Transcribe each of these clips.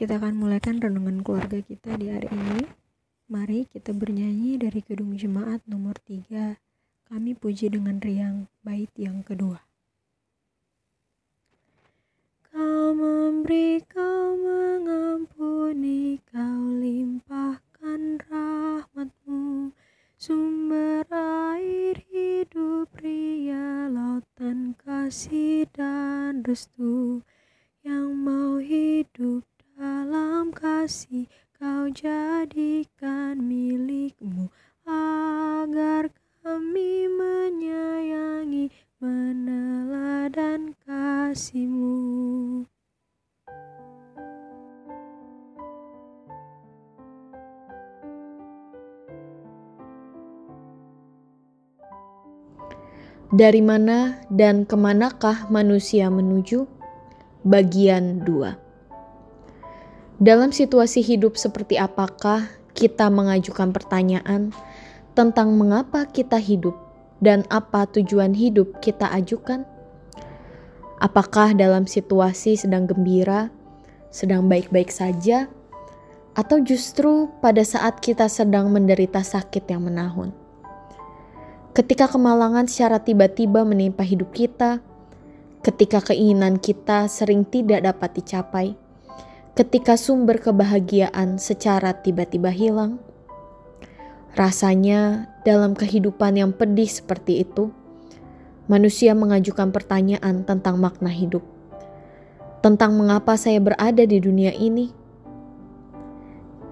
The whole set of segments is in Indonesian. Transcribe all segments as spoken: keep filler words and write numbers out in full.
Kita akan mulaikan renungan keluarga kita di hari ini. Mari kita bernyanyi dari Kidung Jemaat nomor tiga. Kami puji dengan riang bait yang kedua. Kau memberi, kau mengampuni, kau limpahkan rahmat-Mu. Sumber air hidup ria, lautan kasih dan restu. Yang mau hidup dalam kasih, Kau jadikan milik-Mu, agar kami menyayangi, meneladan kasih-Mu. Dari mana dan kemanakah manusia menuju? Bagian dua. Dalam situasi hidup seperti apakah kita mengajukan pertanyaan tentang mengapa kita hidup dan apa tujuan hidup kita ajukan? Apakah dalam situasi sedang gembira, sedang baik-baik saja, atau justru pada saat kita sedang menderita sakit yang menahun? Ketika kemalangan secara tiba-tiba menimpa hidup kita, ketika keinginan kita sering tidak dapat dicapai, ketika sumber kebahagiaan secara tiba-tiba hilang, rasanya dalam kehidupan yang pedih seperti itu, manusia mengajukan pertanyaan tentang makna hidup, tentang mengapa saya berada di dunia ini.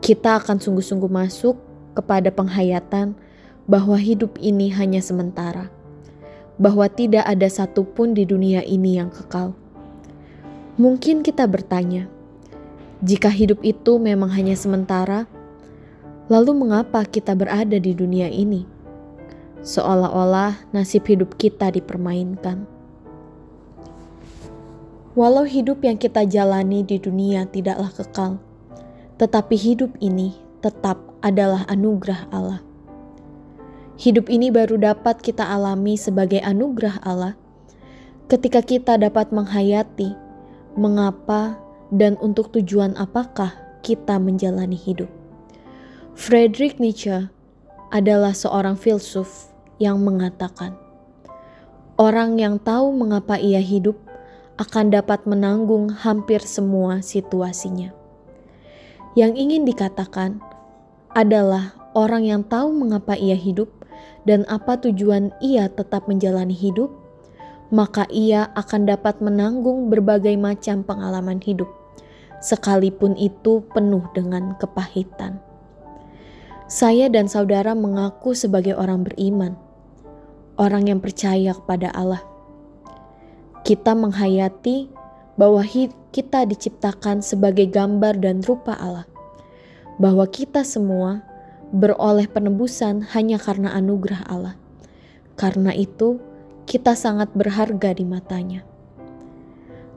Kita akan sungguh-sungguh masuk kepada penghayatan bahwa hidup ini hanya sementara, bahwa tidak ada satupun di dunia ini yang kekal. Mungkin kita bertanya, jika hidup itu memang hanya sementara, lalu mengapa kita berada di dunia ini? Seolah-olah nasib hidup kita dipermainkan. Walau hidup yang kita jalani di dunia tidaklah kekal, tetapi hidup ini tetap adalah anugerah Allah. Hidup ini baru dapat kita alami sebagai anugerah Allah ketika kita dapat menghayati mengapa dan untuk tujuan apakah kita menjalani hidup. Friedrich Nietzsche adalah seorang filsuf yang mengatakan, orang yang tahu mengapa ia hidup akan dapat menanggung hampir semua situasinya. Yang ingin dikatakan adalah orang yang tahu mengapa ia hidup dan apa tujuan ia tetap menjalani hidup, maka ia akan dapat menanggung berbagai macam pengalaman hidup, sekalipun itu penuh dengan kepahitan. Saya dan saudara mengaku sebagai orang beriman, orang yang percaya kepada Allah. Kita menghayati bahwa kita diciptakan sebagai gambar dan rupa Allah, bahwa kita semua beroleh penebusan hanya karena anugerah Allah. Karena itu, kita sangat berharga di mata-Nya.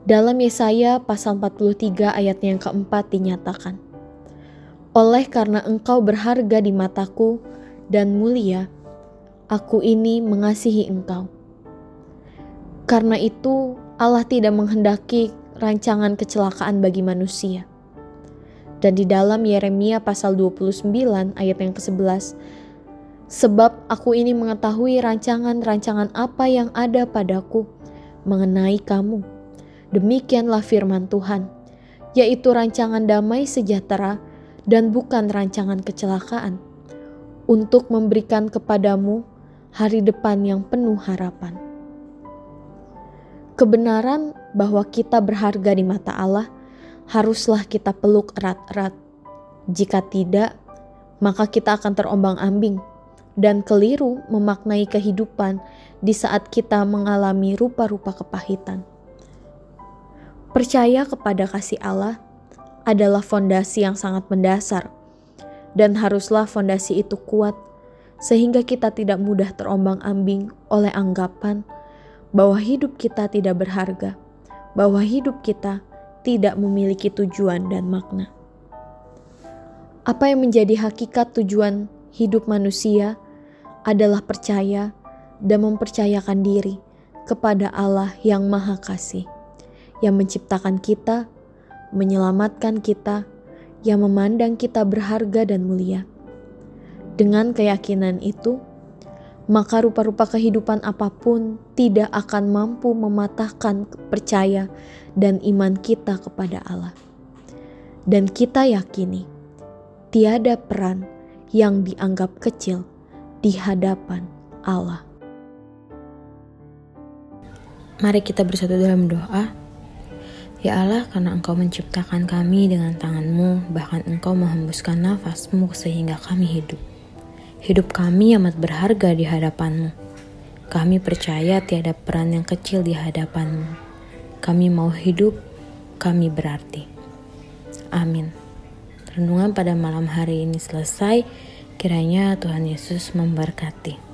Dalam Yesaya pasal empat puluh tiga ayatnya yang keempat dinyatakan, "Oleh karena engkau berharga di mata-Ku dan mulia, aku ini mengasihi engkau." Karena itu Allah tidak menghendaki rancangan kecelakaan bagi manusia. Dan di dalam Yeremia pasal dua puluh sembilan ayat yang kesebelas, "Sebab aku ini mengetahui rancangan-rancangan apa yang ada padaku mengenai kamu. Demikianlah firman Tuhan, yaitu rancangan damai sejahtera dan bukan rancangan kecelakaan, untuk memberikan kepadamu hari depan yang penuh harapan." Kebenaran bahwa kita berharga di mata Allah haruslah kita peluk erat-erat. Jika tidak, maka kita akan terombang-ambing dan keliru memaknai kehidupan di saat kita mengalami rupa-rupa kepahitan. Percaya kepada kasih Allah adalah fondasi yang sangat mendasar, dan haruslah fondasi itu kuat sehingga kita tidak mudah terombang-ambing oleh anggapan bahwa hidup kita tidak berharga, bahwa hidup kita tidak memiliki tujuan dan makna. Apa yang menjadi hakikat tujuan hidup manusia adalah percaya dan mempercayakan diri kepada Allah yang Maha Kasih, yang menciptakan kita, menyelamatkan kita, yang memandang kita berharga dan mulia. Dengan keyakinan itu, maka rupa-rupa kehidupan apapun tidak akan mampu mematahkan percaya dan iman kita kepada Allah. Dan kita yakini, tiada peran yang dianggap kecil di hadapan Allah. Mari kita bersatu dalam doa. Ya Allah, karena Engkau menciptakan kami dengan tangan-Mu, bahkan Engkau menghembuskan nafas-Mu sehingga kami hidup. Hidup kami amat berharga di hadapan-Mu. Kami percaya tiada peran yang kecil di hadapan-Mu. Kami mau hidup, kami berarti. Amin. Renungan pada malam hari ini selesai. Kiranya Tuhan Yesus memberkati.